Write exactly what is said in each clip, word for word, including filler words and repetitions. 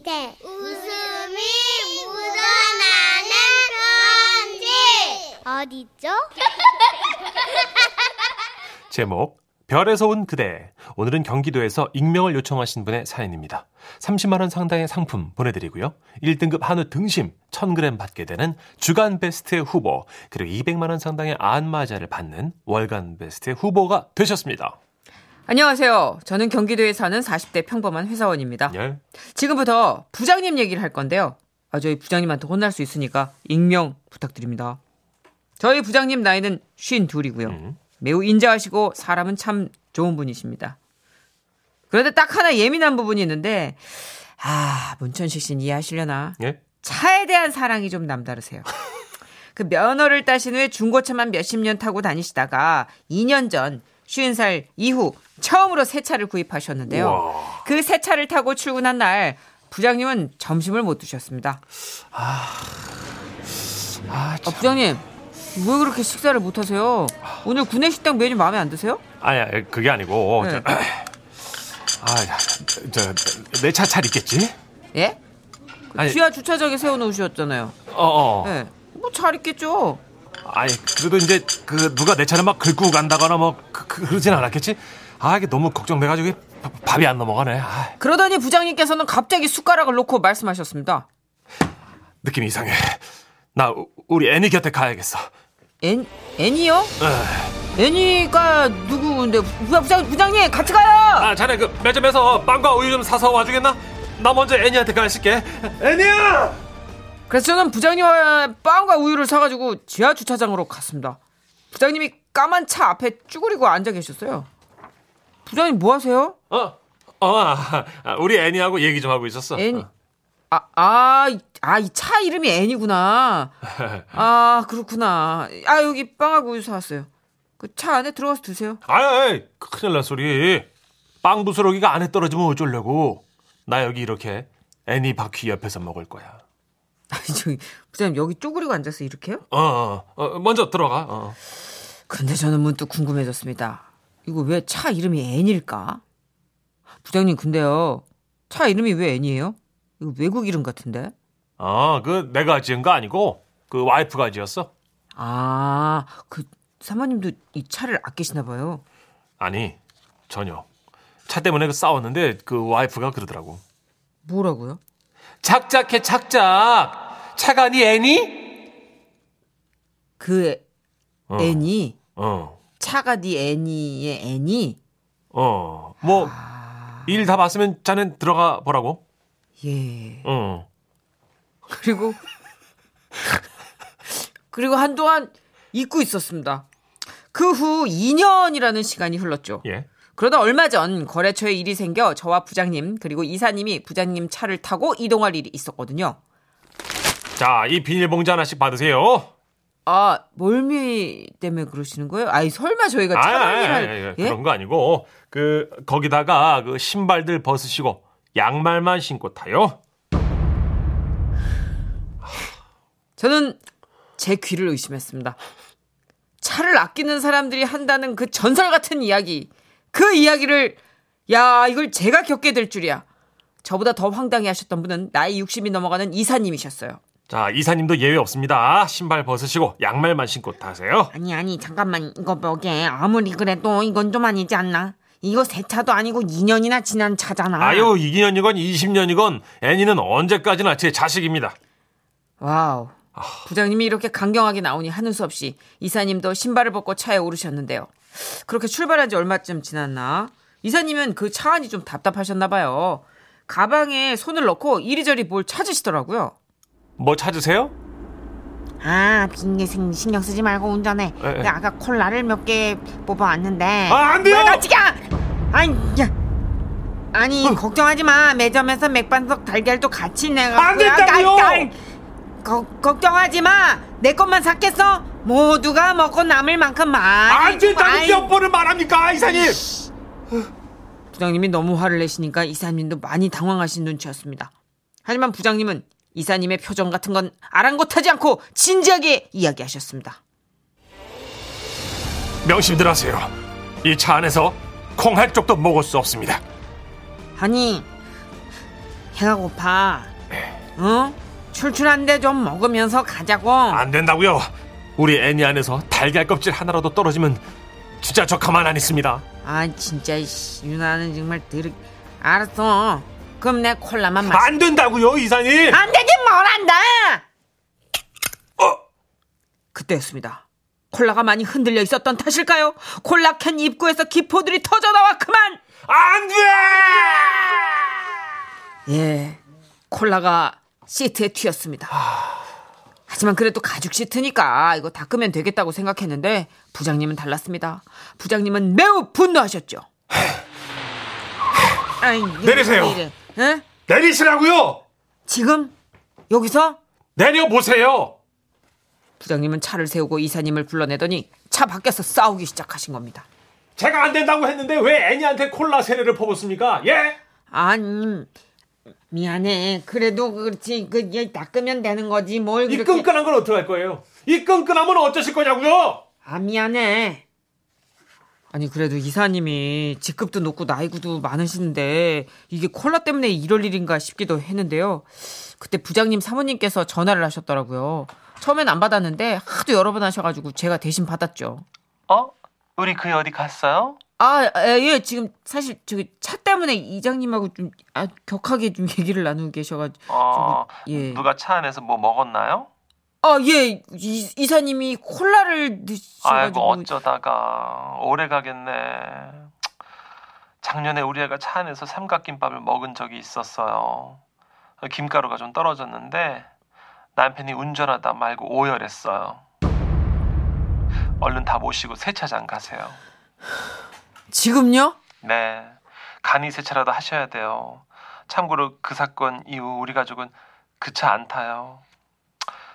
시대 웃음이 묻어나는 편지 어디죠? 제목 별에서 온 그대. 오늘은 경기도에서 익명을 요청하신 분의 사연입니다. 삼십만 원 상당의 상품 보내드리고요. 일 등급 한우 등심 천 그램 받게 되는 주간베스트의 후보, 그리고 이백만 원 상당의 안마자를 받는 월간베스트의 후보가 되셨습니다. 안녕하세요. 저는 경기도에 사는 사십 대 평범한 회사원입니다. 예? 지금부터 부장님 얘기를 할 건데요. 아, 저희 부장님한테 혼날 수 있으니까 익명 부탁드립니다. 저희 부장님 나이는 쉰둘이고요. 음. 매우 인자하시고 사람은 참 좋은 분이십니다. 그런데 딱 하나 예민한 부분이 있는데, 아, 문천식 씨는 이해하시려나? 예? 차에 대한 사랑이 좀 남다르세요. 그 면허를 따신 후에 중고차만 몇십 년 타고 다니시다가 이 년 전 쉰 살 이후 처음으로 새 차를 구입하셨는데요. 그 새 차를 타고 출근한 날 부장님은 점심을 못 드셨습니다. 아, 아, 아 부장님. 왜 그렇게 식사를 못하세요? 오늘 구내식당 메뉴 마음에 안 드세요? 아니, 그게 아니고 네. 아내 차 잘 있겠지? 예? 그 아니, 지하 주차장에 세워놓으셨잖아요. 어어 네. 뭐 잘 있겠죠. 아니 그래도 이제 그 누가 내 차를 막 긁고 간다거나 뭐 그, 그러진 않았겠지? 아 이게 너무 걱정돼가지고 밥이 안 넘어가네. 아. 그러더니 부장님께서는 갑자기 숟가락을 놓고 말씀하셨습니다. 느낌이 이상해. 나 우리 애니 곁에 가야겠어. 애, 애니요? 에. 애니가 누구인데? 부장, 부장님 같이 가요. 아 자네 그 매점에서 빵과 우유 좀 사서 와주겠나? 나 먼저 애니한테 가실게. 애니야! 그래서 저는 부장님과 빵과 우유를 사가지고 지하 주차장으로 갔습니다. 부장님이 까만 차 앞에 쭈그리고 앉아 계셨어요. 부장님 뭐 하세요? 어, 어, 우리 애니하고 얘기 좀 하고 있었어. 애니. 어. 아, 아, 아, 이 차 이름이 애니구나. 아, 그렇구나. 아, 여기 빵하고 우유 사왔어요. 그 차 안에 들어가서 드세요. 아이, 큰일 날 소리. 빵 부스러기가 안에 떨어지면 어쩌려고. 나 여기 이렇게 애니 바퀴 옆에서 먹을 거야. 아니, 저기, 부장님, 여기 쪼그리고 앉아서 이렇게요? 어, 어, 어 먼저 들어가. 어. 근데 저는 문득 궁금해졌습니다. 이거 왜 차 이름이 애니일까? 부장님, 근데요. 차 이름이 왜 애니예요? 이거 외국 이름 같은데? 아, 그 내가 지은 거 아니고 그 와이프가 지었어. 아, 그 사모님도 이 차를 아끼시나 봐요. 아니, 전혀. 차 때문에 그 싸웠는데 그 와이프가 그러더라고. 뭐라고요? 작작해 작작. 차가 니 애니? 그 애, 어. 애니? 어. 차가 니 애니의 애니? 어. 뭐 일 다 아... 봤으면 자넨 들어가 보라고. 예. 어. 그리고 그리고 한동안 잊고 있었습니다. 그 후 이 년이라는 시간이 흘렀죠. 예. 그러다 얼마 전 거래처에 일이 생겨 저와 부장님 그리고 이사님이 부장님 차를 타고 이동할 일이 있었거든요. 자, 이 비닐봉지 하나씩 받으세요. 아, 멀미 때문에 그러시는 거예요? 아니, 설마 저희가 차량이라 예? 그런 거 아니고 그 거기다가 그 신발들 벗으시고 양말만 신고 타요. 저는 제 귀를 의심했습니다. 차를 아끼는 사람들이 한다는 그 전설 같은 이야기, 그 이야기를 야 이걸 제가 겪게 될 줄이야. 저보다 더 황당해하셨던 분은 나이 육십이 넘어가는 이사님이셨어요. 자, 이사님도 예외 없습니다. 신발 벗으시고 양말만 신고 타세요. 아니 아니 잠깐만 이거 뭐게 아무리 그래도 이건 좀 아니지 않나? 이거 새 차도 아니고 이 년이나 지난 차잖아. 아유, 이 년이건 이십 년이건 애니는 언제까지나 제 자식입니다. 와우. 아... 부장님이 이렇게 강경하게 나오니 하는 수 없이 이사님도 신발을 벗고 차에 오르셨는데요. 그렇게 출발한 지 얼마쯤 지났나? 이사님은 그 차 안이 좀 답답하셨나 봐요. 가방에 손을 넣고 이리저리 뭘 찾으시더라고요. 뭐 찾으세요? 아, 빙의 신경 쓰지 말고 운전해. 에, 에. 내가 아까 콜라를 몇 개 뽑아왔는데. 아, 안 돼요! 왜 갑자기야! 아니, 야. 아니 어. 걱정하지 마. 매점에서 맥반석 달걀도 같이 내가. 안 된다고요! 거, 걱정하지 마. 내 것만 샀겠어? 모두가 먹고 남을 만큼 많이. 안 된다고 몇 번을 말합니까, 이사님! 부장님이 너무 화를 내시니까 이사님도 많이 당황하신 눈치였습니다. 하지만 부장님은 이사님의 표정 같은 건 아랑곳하지 않고 진지하게 이야기하셨습니다. 명심들 하세요. 이 차 안에서 콩 한 쪽도 먹을 수 없습니다. 아니 배가 고파. 응? 출출한데 좀 먹으면서 가자고. 안 된다고요. 우리 애니 안에서 달걀 껍질 하나라도 떨어지면 진짜 저 가만 안 있습니다. 아 진짜 유나는 정말 드럽. 알았어. 그럼 내 콜라만 마시. 안 된다고요, 이사님. 안 되긴 뭘 한다. 어. 그때였습니다. 콜라가 많이 흔들려 있었던 탓일까요? 콜라캔 입구에서 기포들이 터져나와 그만! 안 돼! 예, 콜라가 시트에 튀었습니다. 하... 하지만 그래도 가죽 시트니까 이거 닦으면 되겠다고 생각했는데 부장님은 달랐습니다. 부장님은 매우 분노하셨죠. 아이, 내리세요. 네? 내리시라고요. 지금? 여기서? 내려보세요. 부장님은 차를 세우고 이사님을 불러내더니 차 밖에서 싸우기 시작하신 겁니다. 제가 안 된다고 했는데 왜 애니한테 콜라 세례를 퍼붓습니까? 예? 아니 미안해. 그래도 그렇지. 그 닦으면 되는 거지 뭘 그렇게. 이 끈끈한 건 어떻게 할 거예요? 이 끈끈함은 어쩌실 거냐고요? 아 미안해. 아니 그래도 이사님이 직급도 높고 나이도 많으신데 이게 콜라 때문에 이럴 일인가 싶기도 했는데요. 그때 부장님 사모님께서 전화를 하셨더라고요. 처음엔 안 받았는데 하도 여러 번 하셔가지고 제가 대신 받았죠. 어? 우리 그이 어디 갔어요? 아, 예, 지금 사실 저기 차 때문에 이장님하고 좀 아, 격하게 좀 얘기를 나누고 계셔가지고. 어, 예. 누가 차 안에서 뭐 먹었나요? 아, 예, 이, 이사님이 콜라를 드셔가지고. 아이고 어쩌다가 오래 가겠네. 작년에 우리 애가 차 안에서 삼각김밥을 먹은 적이 있었어요. 김가루가 좀 떨어졌는데 남편이 운전하다 말고 오열했어요. 얼른 다 모시고 세차장 가세요. 지금요? 네. 간이 세차라도 하셔야 돼요. 참고로 그 사건 이후 우리 가족은 그 차 안 타요.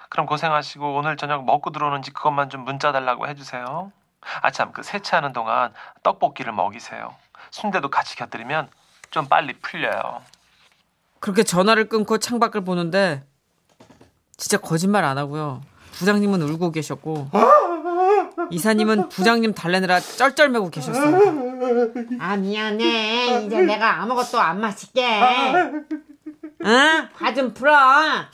그럼 고생하시고 오늘 저녁 먹고 들어오는지 그것만 좀 문자 달라고 해주세요. 아참 그 세차하는 동안 떡볶이를 먹이세요. 순대도 같이 곁들이면 좀 빨리 풀려요. 그렇게 전화를 끊고 창밖을 보는데 진짜 거짓말 안 하고요. 부장님은 울고 계셨고 이사님은 부장님 달래느라 쩔쩔매고 계셨어요. 아 미안해. 이제 내가 아무것도 안 마실게. 응? 화 좀 풀어.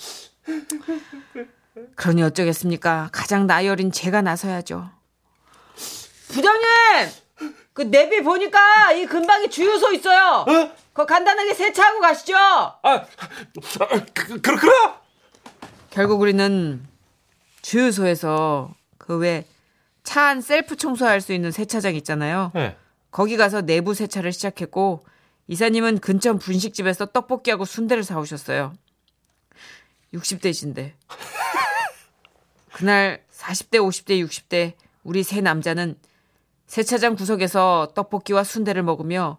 그러니 어쩌겠습니까. 가장 나이 어린 제가 나서야죠. 부장님! 그 내비 보니까 이 근방에 주유소 있어요. 어? 그거 간단하게 세차하고 가시죠. 아, 그, 그, 그래? 결국 우리는 주유소에서 그 외 차 안 셀프 청소할 수 있는 세차장 있잖아요. 네. 거기 가서 내부 세차를 시작했고 이사님은 근처 분식집에서 떡볶이하고 순대를 사오셨어요. 육십 대이신데 그날 사십 대 오십 대 육십 대 우리 세 남자는 세차장 구석에서 떡볶이와 순대를 먹으며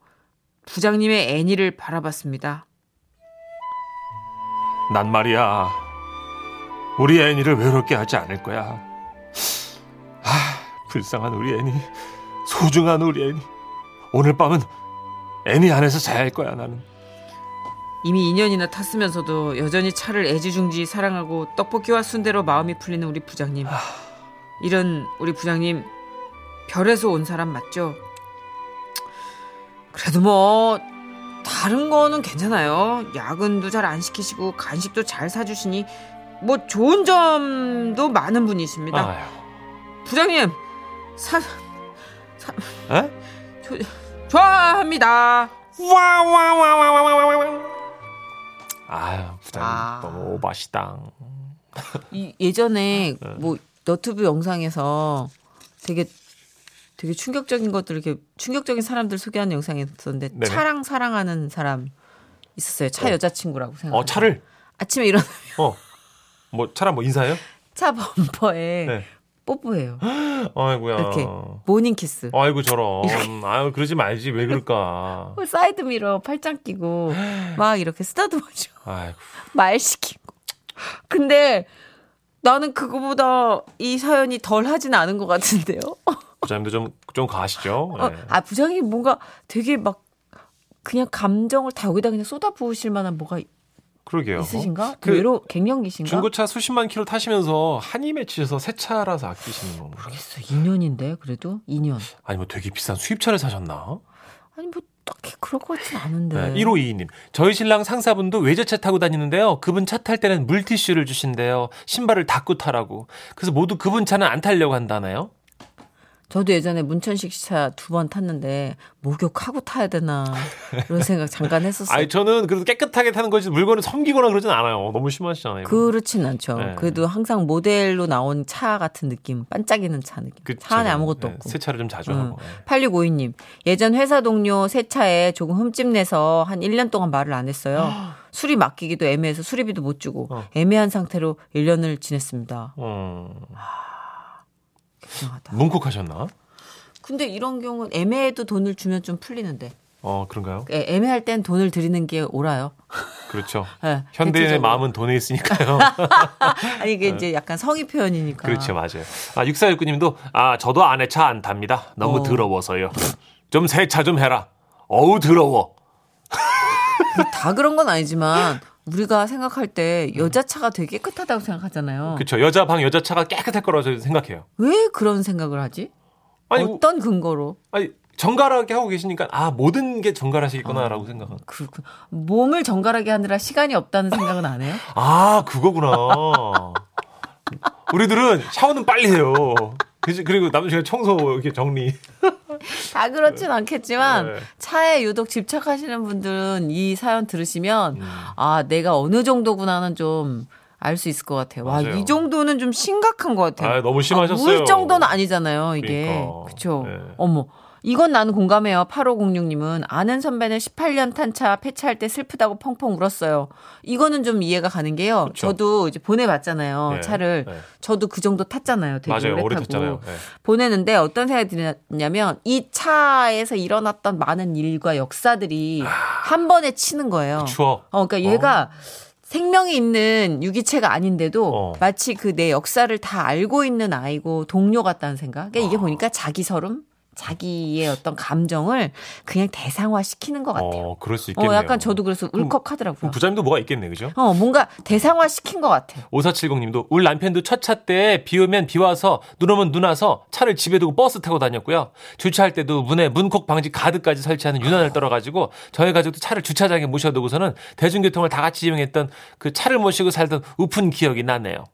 부장님의 애니를 바라봤습니다. 난 말이야 우리 애니를 외롭게 하지 않을 거야. 아, 불쌍한 우리 애니, 소중한 우리 애니. 오늘 밤은 애니 안에서 자야 할 거야 나는. 이미 이 년이나 탔으면서도 여전히 차를 애지중지 사랑하고 떡볶이와 순대로 마음이 풀리는 우리 부장님. 아... 이런 우리 부장님 별에서 온 사람 맞죠? 그래도 뭐 다른 거는 괜찮아요. 야근도 잘 안 시키시고 간식도 잘 사주시니 뭐 좋은 점도 많은 분이십니다. 아유. 부장님 사, 사, 에? 조, 좋아합니다. 와와와와와와와. 아 부장님 아. 너무 맛있다. 이, 예전에 뭐 너튜브 영상에서 되게 되게 충격적인 것들 이렇게 충격적인 사람들 소개하는 영상이 있었는데 네네. 차랑 사랑하는 사람 있었어요. 차 어. 여자친구라고 생각. 어 차를 아침에 일어나. 어. 뭐 차랑 뭐 인사해요? 차 범퍼에 네. 뽀뽀해요. 아이고야. 이렇게 모닝 키스. 아이고 저런. 아유 그러지 말지 왜 그럴까. 사이드 미러 팔짱 끼고 막 이렇게 쓰다듬어줘. 아이고. 말 시키고. 근데 나는 그거보다 이 사연이 덜 하진 않은 것 같은데요. 부장님도 좀 좀 가시죠. 네. 아 부장님 뭔가 되게 막 그냥 감정을 다 여기다 그냥 쏟아 부으실 만한 뭐가. 그러게요. 있으신가? 그 외로 갱년기신가? 중고차 수십만 킬로 타시면서 한이 맺히셔서 새 차라서 아끼시는 건가? 모르겠어요. 이 년인데 그래도 이 년. 아니 뭐 되게 비싼 수입차를 사셨나? 아니 뭐 딱히 그럴 것 같진 않은데. 네, 일오이이 님. 저희 신랑 상사분도 외제차 타고 다니는데요. 그분 차 탈 때는 물티슈를 주신대요. 신발을 닦고 타라고. 그래서 모두 그분 차는 안 타려고 한다네요. 저도 예전에 문천식 차 두 번 탔는데 목욕하고 타야 되나 이런 생각 잠깐 했었어요. 아니, 저는 그래도 깨끗하게 타는 거지 물건을 섬기거나 그러진 않아요. 너무 심하시잖아요. 그렇진 않죠. 네. 그래도 항상 모델로 나온 차 같은 느낌, 반짝이는 차 느낌. 그쵸. 차 안에 아무것도 네. 없고. 세차를 좀 자주 응. 하고. 팔육오이 님. 예전 회사 동료 세차에 조금 흠집내서 한 일 년 동안 말을 안 했어요. 수리 맡기기도 애매해서 수리비도 못 주고 어. 애매한 상태로 일 년을 지냈습니다. 어. 이상하다. 뭉콕하셨나? 근데 이런 경우는 애매해도 돈을 주면 좀 풀리는데. 어 그런가요? 애, 애매할 땐 돈을 드리는 게 옳아요. 그렇죠. 네, 현대인의 대체적으로. 마음은 돈에 있으니까요. 아니 이게 네. 이제 약간 성의 표현이니까. 그렇죠, 맞아요. 아 육사육구 님도 아 저도 아내 차 안 탑니다. 너무 어. 더러워서요. 좀 세차 좀 해라. 어우 더러워. 다 그런 건 아니지만. 우리가 생각할 때 여자차가 되게 깨끗하다고 생각하잖아요. 그렇죠. 여자 방 여자차가 깨끗할 거라고 저는 생각해요. 왜 그런 생각을 하지? 아니, 어떤 근거로? 아니 정갈하게 하고 계시니까 아 모든 게 정갈하시겠구나라고 아, 생각은. 그렇군. 몸을 정갈하게 하느라 시간이 없다는 생각은 안 해요? 아 그거구나. 우리들은 샤워는 빨리 해요. 그리고 남자친구가 청소 이렇게 정리. 다 그렇진 않겠지만 네. 차에 유독 집착하시는 분들은 이 사연 들으시면 음. 아 내가 어느 정도구나는 좀 알 수 있을 것 같아요. 와, 이 정도는 좀 심각한 것 같아요. 아, 너무 심하셨어요. 울 아, 정도는 아니잖아요. 이게. 그러니까. 그렇죠. 네. 어머. 이건 나는 공감해요. 팔오공육 님은 아는 선배는 십팔 년 탄 차 폐차할 때 슬프다고 펑펑 울었어요. 이거는 좀 이해가 가는 게요. 그쵸. 저도 이제 보내봤잖아요. 네, 차를. 네. 저도 그 정도 탔잖아요. 되게 맞아요, 오래 탔잖아요. 네. 보내는데 어떤 생각이 드냐면 이 차에서 일어났던 많은 일과 역사들이 한 번에 치는 거예요. 그쵸. 어, 그러니까 얘가 어. 생명이 있는 유기체가 아닌데도 어. 마치 그 내 역사를 다 알고 있는 아이고 동료 같다는 생각. 그러니까 이게 어. 보니까 자기 서름? 자기의 어떤 감정을 그냥 대상화시키는 것 같아요. 어, 그럴 수 있겠네요. 어, 약간 저도 그래서 울컥하더라고요. 부자님도 뭐가 있겠네, 그죠? 어, 뭔가 대상화시킨 것 같아요. 오사칠공 님도 우리 남편도 첫 차 때 비 오면 비 와서 눈 오면 눈 와서 차를 집에 두고 버스 타고 다녔고요. 주차할 때도 문에 문콕 방지 가드까지 설치하는 유난을 떨어가지고 저희 가족도 차를 주차장에 모셔두고서는 대중교통을 다 같이 이용했던 그 차를 모시고 살던 우픈 기억이 나네요.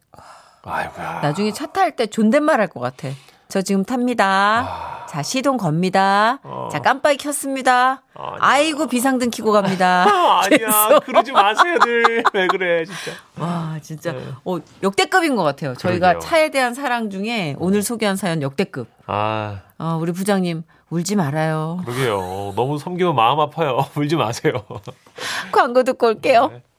아이고야. 나중에 차 탈 때 존댓말 할 것 같아. 저 지금 탑니다. 아... 자, 시동 겁니다. 어... 자, 깜빡이 켰습니다. 아니야. 아이고, 비상등 켜고 갑니다. 아니야, 그러지 마세요들. 왜 그래, 진짜. 와, 진짜. 네. 어, 역대급인 것 같아요. 저희가 그러게요. 차에 대한 사랑 중에 오늘 소개한 사연 역대급. 아. 어, 우리 부장님, 울지 말아요. 그러게요. 너무 섬기면 마음 아파요. 울지 마세요. 광고 듣고 올게요. 네.